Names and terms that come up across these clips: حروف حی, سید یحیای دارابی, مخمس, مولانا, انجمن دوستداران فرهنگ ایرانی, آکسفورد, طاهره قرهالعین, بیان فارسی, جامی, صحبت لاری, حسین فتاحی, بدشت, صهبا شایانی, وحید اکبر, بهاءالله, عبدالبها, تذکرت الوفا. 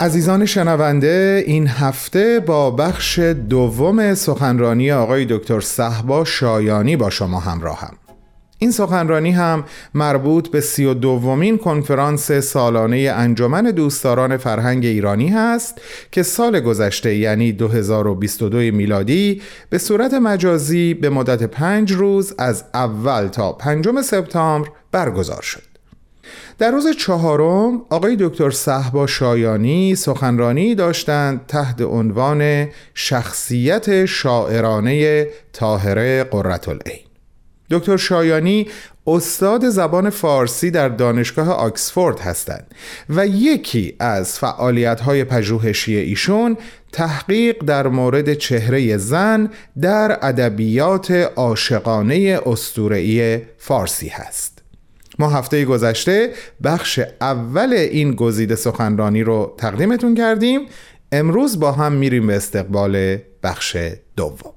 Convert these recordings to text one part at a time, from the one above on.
عزیزان شنونده، این هفته با بخش دوم سخنرانی آقای دکتر صهبا شایانی با شما همراهم. این سخنرانی هم مربوط به 32مین کنفرانس سالانه انجمن دوستداران فرهنگ ایرانی هست که سال گذشته یعنی 2022 میلادی به صورت مجازی به مدت 5 روز از اول تا 5 سپتامبر برگزار شد. در روز 4م آقای دکتر صهبا شایانی سخنرانی داشتند تحت عنوان شخصیت شاعرانه طاهره قرهالعین. دکتر شایانی استاد زبان فارسی در دانشگاه آکسفورد هستند و یکی از فعالیت‌های پژوهشی ایشون تحقیق در مورد چهره زن در ادبیات عاشقانه اسطوره‌ای فارسی هست. ما هفته گذشته بخش اول این گزیده سخنرانی رو تقدیمتون کردیم. امروز با هم میریم به استقبال بخش دوم.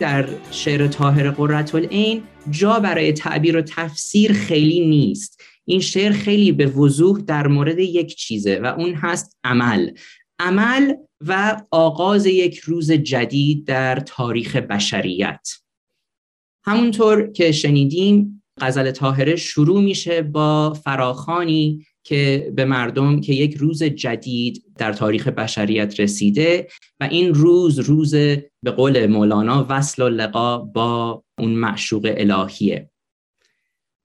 در شعر طاهره قره‌العین جا برای تعبیر و تفسیر خیلی نیست. این شعر خیلی به وضوح در مورد یک چیزه و اون هست عمل و آغاز یک روز جدید در تاریخ بشریت. همونطور که شنیدیم غزل طاهره شروع میشه با فراخوانی که به مردم که یک روز جدید در تاریخ بشریت رسیده و این روز به قول مولانا وصل و لقا با اون معشوق الهیه.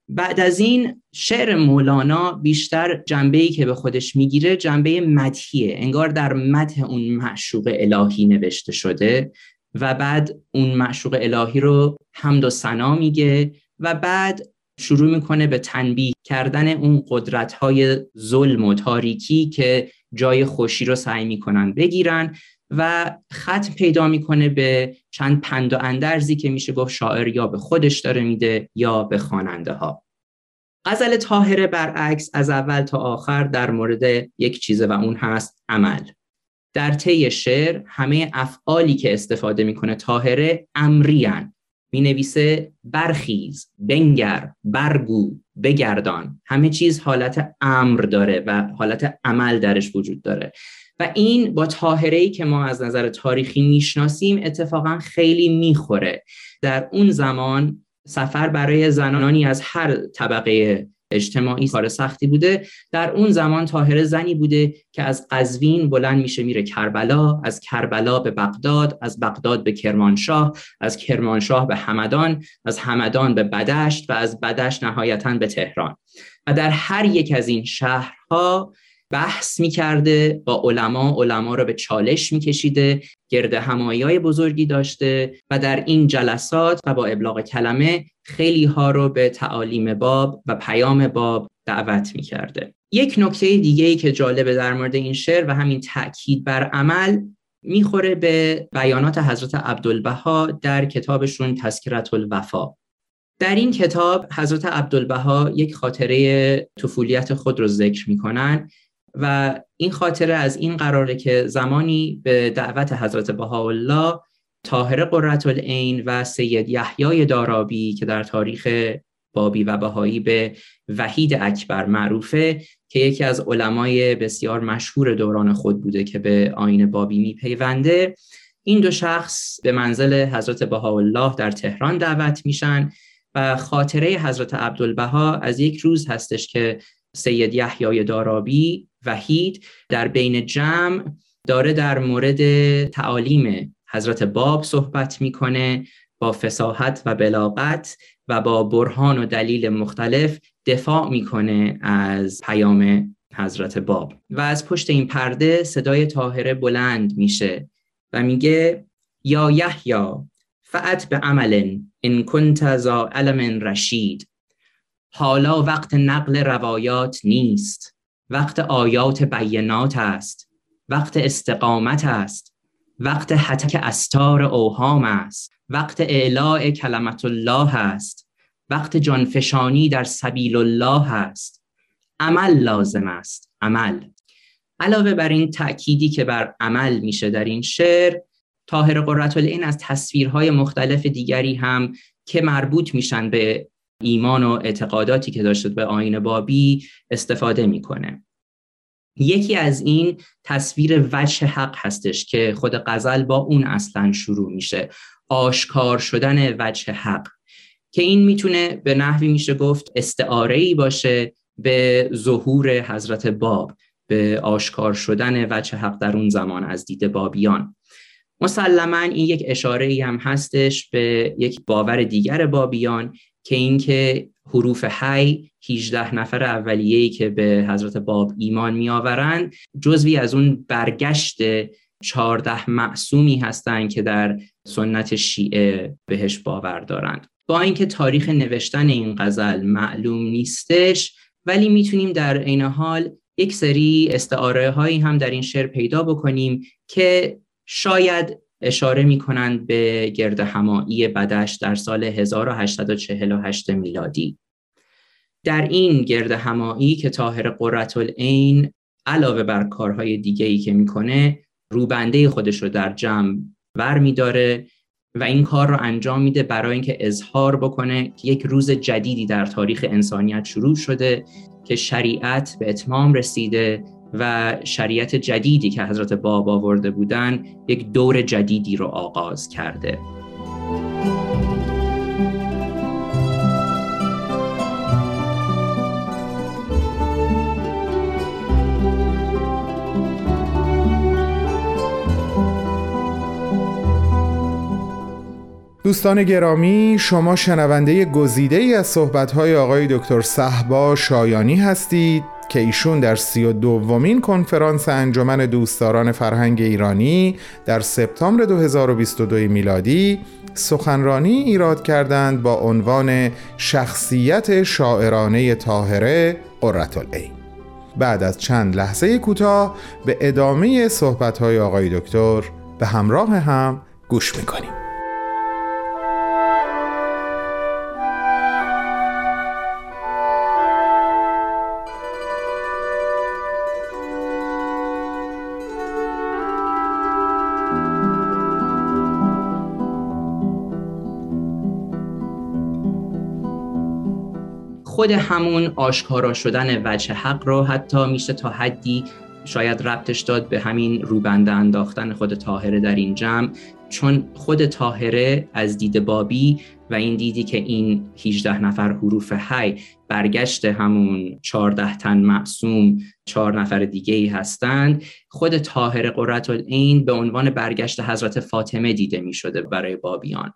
بعد از این شعر مولانا بیشتر جنبه‌ای که به خودش میگیره جنبه مدحیه، انگار در مدح اون معشوق الهی نوشته شده و بعد اون معشوق الهی رو حمد و ثنا میگه و بعد شروع میکنه به تنبیه کردن اون قدرت‌های ظلم و تاریکی که جای خوشی رو سعی میکنن بگیرن و ختم پیدا میکنه به چند پند و اندرزی که میشه گفت شاعر یا به خودش داره میده یا به خواننده ها. غزل طاهره برعکس از اول تا آخر در مورد یک چیزه و اون هست عمل. در طی شعر همه افعالی که استفاده میکنه طاهره امریان. مینویسه برخیز، بنگر، برگو، بگردان. همه چیز حالت امر داره و حالت عمل درش وجود داره و این با طاهره‌ای که ما از نظر تاریخی میشناسیم اتفاقا خیلی میخوره. در اون زمان سفر برای زنانی از هر طبقه اجتماعی کار سختی بوده. در اون زمان طاهره زنی بوده که از قزوین بلند میشه میره کربلا، از کربلا به بغداد، از بغداد به کرمانشاه، از کرمانشاه به همدان، از همدان به بدشت و از بدشت نهایتاً به تهران. و در هر یک از این شهرها بحث میکرده با علما رو به چالش میکشیده، گرد همایی‌های بزرگی داشته و در این جلسات و با ابلاغ کلمه خیلی ها رو به تعالیم باب و پیام باب دعوت میکرده. یک نکته دیگه‌ای که جالبه در مورد این شعر و همین تأکید بر عمل میخوره به بیانات حضرت عبدالبها در کتابشون تذکرت الوفا. در این کتاب حضرت عبدالبها یک خاطره طفولیت خود رو ذکر میکنن و این خاطره از این قراره که زمانی به دعوت حضرت بهاءالله طاهره قره‌العین و سید یحیای دارابی که در تاریخ بابی و بهایی به وحید اکبر معروفه که یکی از علمای بسیار مشهور دوران خود بوده که به آیین بابی میپیونده، این دو شخص به منزل حضرت بهاءالله در تهران دعوت میشن و خاطره حضرت عبدالبها از یک روز هستش که سید یحیای دارابی وحید در بین جمع داره در مورد تعالیم حضرت باب صحبت میکنه، با فصاحت و بلاغت و با برهان و دلیل مختلف دفاع میکنه از پیام حضرت باب و از پشت این پرده صدای طاهره بلند میشه و میگه یا یحیی فأت بعمل ان كنت ذا علم رشید. حالا وقت نقل روایات نیست، وقت آیات بینات است، وقت استقامت است، وقت حتک استار اوهام است، وقت اعلاء کلمت الله است، وقت جانفشانی در سبیل الله است. عمل لازم است، عمل. علاوه بر این تأکیدی که بر عمل میشه در این شعر، طاهره قرهالعین از تصویرهای مختلف دیگری هم که مربوط میشن به ایمان و اعتقاداتی که داشته به آیین بابی استفاده میکنه. یکی از این تصویر وجه حق هستش که خود غزل با اون اصلا شروع میشه، آشکار شدن وجه حق، که این میتونه به نحوی میشه گفت استعاره‌ای باشه به ظهور حضرت باب، به آشکار شدن وجه حق در اون زمان از دید بابیان. مسلماً این یک اشاره‌ای هم هستش به یک باور دیگر بابیان که اینکه حروف حی 18 نفر اولیه‌ای که به حضرت باب ایمان می‌آورند جزوی از اون برگشت 14 معصومی هستند که در سنت شیعه بهش باور دارند. با اینکه تاریخ نوشتن این غزل معلوم نیستش، ولی میتونیم در عین حال یک سری استعاره هایی هم در این شعر پیدا بکنیم که شاید اشاره میکنند به گرد همایی بدشت در سال 1848 میلادی. در این گرد همایی که طاهره قره‌العین علاوه بر کارهای دیگه‌ای که میکنه، روبنده خودش رو در جمع ور میداره و این کار رو انجام میده برای اینکه اظهار بکنه که یک روز جدیدی در تاریخ انسانیت شروع شده که شریعت به اتمام رسیده و شریعت جدیدی که حضرت باب آورده بودن یک دور جدیدی رو آغاز کرده. دوستان گرامی، شما شنونده گزیده‌ای از صحبت‌های آقای دکتر صهبا شایانی هستید که ایشون در 32مین کنفرانس انجمن دوستداران فرهنگ ایرانی در سپتامبر 2022 میلادی سخنرانی ایراد کردند با عنوان شخصیت شاعرانه طاهره قره‌العین. بعد از چند لحظه کوتاه به ادامه صحبت‌های آقای دکتر به همراه هم گوش می‌کنیم. خود همون آشکارا شدن وجه حق رو حتی میشه تا حدی شاید ربطش داد به همین روبنده انداختن خود طاهره در این جمع، چون خود طاهره از دید بابی و این دیدی که این 18 نفر حروف حی برگشت همون 14 تن معصوم 4 نفر دیگه‌ای هستند، خود طاهره قره‌العین به عنوان برگشت حضرت فاطمه دیده میشده برای بابیان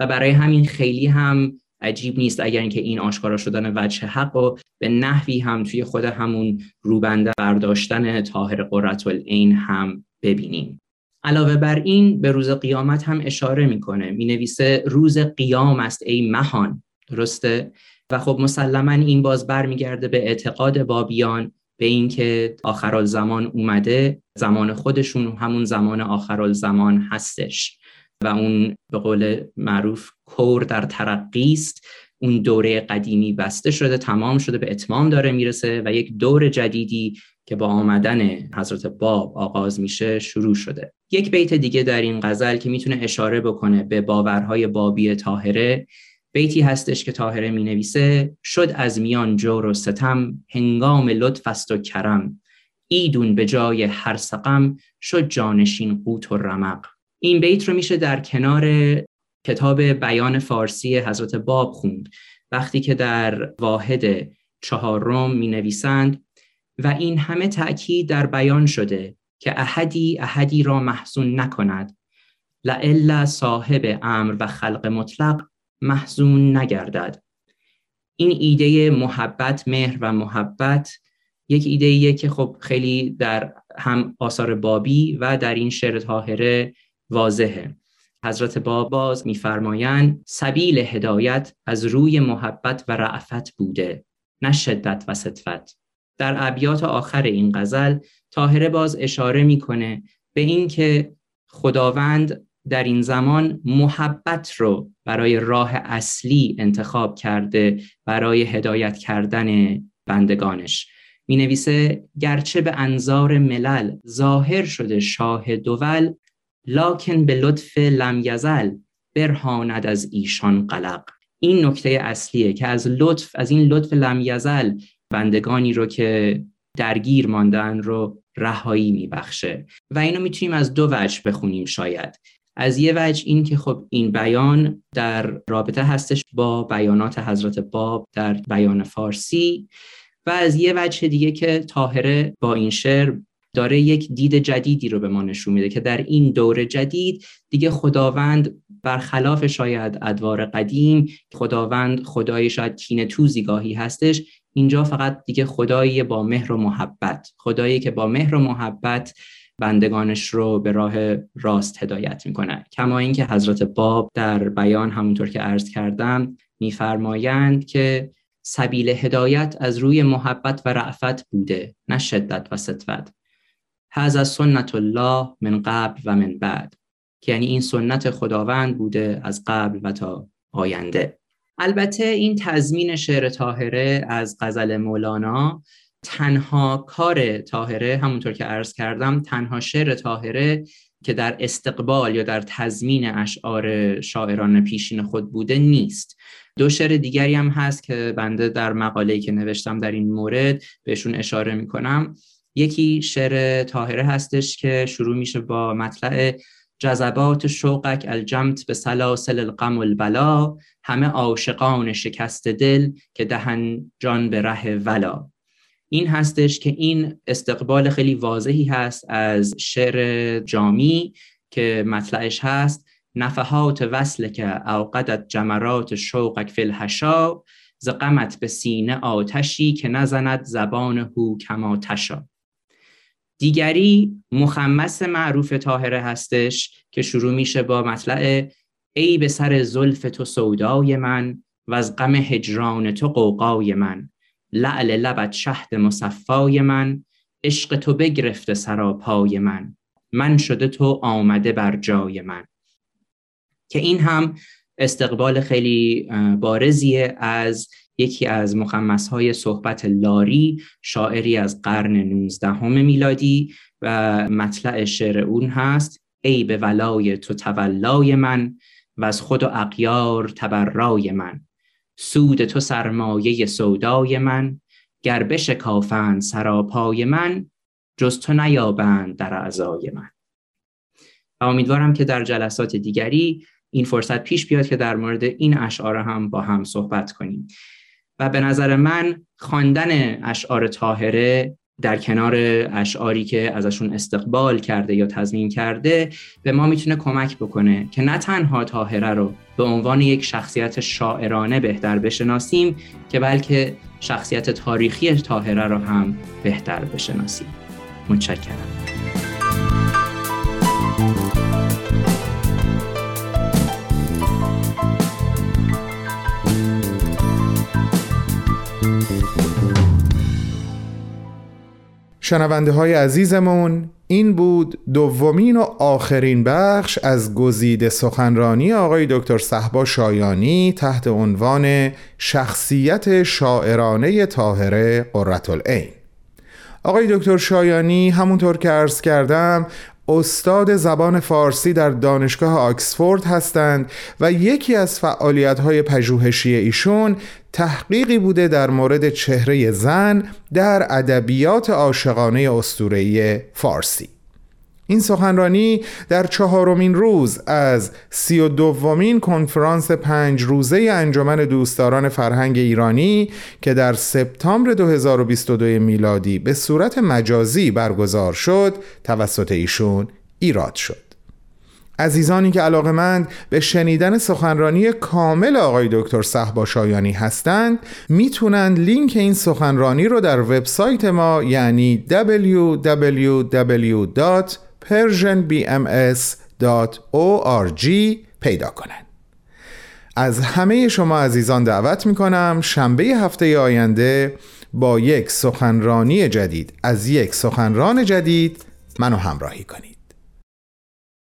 و برای همین خیلی هم عجیب نیست اگر اینکه این آشکارا شدن وجه حق و به نحوی هم توی خود همون روبنده برداشتن طاهره قره‌العین هم ببینیم. علاوه بر این به روز قیامت هم اشاره میکنه، مینویسه روز قیام است ای مهان، درسته؟ و خب مسلما این باز برمیگرده به اعتقاد بابیان به اینکه آخرالزمان اومده، زمان خودشون همون زمان آخرالزمان هستش و اون به قول معروف کور در ترقی است، اون دوره قدیمی بسته شده، تمام شده، به اتمام داره میرسه و یک دور جدیدی که با آمدن حضرت باب آغاز میشه شروع شده. یک بیت دیگه در این غزل که میتونه اشاره بکنه به باورهای بابی طاهره، بیتی هستش که طاهره مینویسه شد از میان جور و ستم، هنگام لطف است و کرم، ایدون به جای هر سقم، شد جانشین قوت و رمق. این بیت رو میشه در کنار کتاب بیان فارسی حضرت باب خوند، وقتی که در واحد 4 می نویسند و این همه تأکید در بیان شده که احدی را محزون نکند، لعل صاحب امر و خلق مطلق محزون نگردد. این ایده محبت، مهر و محبت یک ایده‌ایه که خب خیلی در هم آثار بابی و در این شعر طاهره واضحه. حضرت باب باز می‌فرمایند سبیل هدایت از روی محبت و رأفت بوده، نه شدت و سطوت. در ابیات آخر این غزل طاهره باز اشاره می‌کنه به این که خداوند در این زمان محبت رو برای راه اصلی انتخاب کرده برای هدایت کردن بندگانش. می‌نویسه گرچه به انظار ملل ظاهر شده شاه دول، لکن به لطف لم یزل برهاند از ایشان قلق. این نکته اصلیه که از این لطف لم یزل بندگانی رو که درگیر ماندن رو رهایی میبخشه. و اینو میتونیم از دو وجه بخونیم شاید. از یه وجه این که خب این بیان در رابطه هستش با بیانات حضرت باب در بیان فارسی، و از یه وجه دیگه که طاهره با این شعر داره یک دید جدیدی رو به ما نشون میده که در این دور جدید دیگه خداوند برخلاف شاید ادوار قدیم خداوند خدای شاید کینه توزی گاهی هستش، اینجا فقط دیگه خدایی با مهر و محبت، خدایی که با مهر و محبت بندگانش رو به راه راست هدایت میکنه. کما اینکه حضرت باب در بیان همونطور که عرض کردم میفرمایند که سبیل هدایت از روی محبت و رأفت بوده، نه شدت و سطوت. هذا سنت الله من قبل و من بعد، که یعنی این سنت خداوند بوده از قبل و تا آینده. البته این تضمین شعر طاهره از غزل مولانا، تنها کار طاهره، همونطور که عرض کردم تنها شعر طاهره که در استقبال یا در تضمین اشعار شاعران پیشین خود بوده نیست. دو شعر دیگری هم هست که بنده در مقاله‌ای که نوشتم در این مورد بهشون اشاره میکنم. یکی شعر طاهره هستش که شروع میشه با مطلع جذبات شوقک الجمت به سلاسل الغم البلا، همه عاشقان شکست دل که دهن جان به ره ولا. این هستش که این استقبال خیلی واضحی هست از شعر جامی که مطلعش هست نفحات وصلک اوقدت جمرات شوقک فی الحشا، ز غمت به سینه آتشی که نزند زبان هو کما تشا. دیگری مخمس معروف طاهره هستش که شروع میشه با مطلع ای به سر زلف تو سودای من و از غم هجران تو قوقای من، لعل لبت شهد مصفای من، عشق تو بگرفته سراپای من، من شده تو آمده بر جای من. که این هم استقبال خیلی بارزیه از یکی از مخمس‌های صحبت لاری، شاعری از قرن 19 میلادی، و مطلع شعر اون هست ای به ولای تو تولای من و از خود و اغیار تبرای من، سود تو سرمایه سودای من، گر بشکافند سراپای من، جز تو نیابند در اعضای من. و امیدوارم که در جلسات دیگری این فرصت پیش بیاد که در مورد این اشعار هم با هم صحبت کنیم. و به نظر من خواندن اشعار طاهره در کنار اشعاری که ازشون استقبال کرده یا تضمین کرده به ما میتونه کمک بکنه که نه تنها طاهره رو به عنوان یک شخصیت شاعرانه بهتر بشناسیم که بلکه شخصیت تاریخی طاهره رو هم بهتر بشناسیم. متشکرم. شنونده های عزیزمون، این بود دومین و آخرین بخش از گزیده سخنرانی آقای دکتر صهبا شایانی تحت عنوان شخصیت شاعرانه طاهره قره‌العین. آقای دکتر شایانی همونطور که عرض کردم استاد زبان فارسی در دانشگاه آکسفورد هستند و یکی از فعالیت‌های پژوهشی ایشون تحقیقی بوده در مورد چهره زن در ادبیات عاشقانه اسطوره‌ای فارسی. این سخنرانی در 4مین روز از 32مین کنفرانس 5 روزه انجمن دوستداران فرهنگ ایرانی که در سپتامبر 2022 میلادی به صورت مجازی برگزار شد توسط ایشون ایراد شد. عزیزانی که علاقه‌مند به شنیدن سخنرانی کامل آقای دکتر صهبا شایانی هستند میتونند لینک این سخنرانی رو در وبسایت ما یعنی www.persianbms.org پیدا کنند. از همه شما عزیزان دعوت میکنم شنبه هفته آینده با یک سخنرانی جدید از یک سخنران جدید منو همراهی کنید.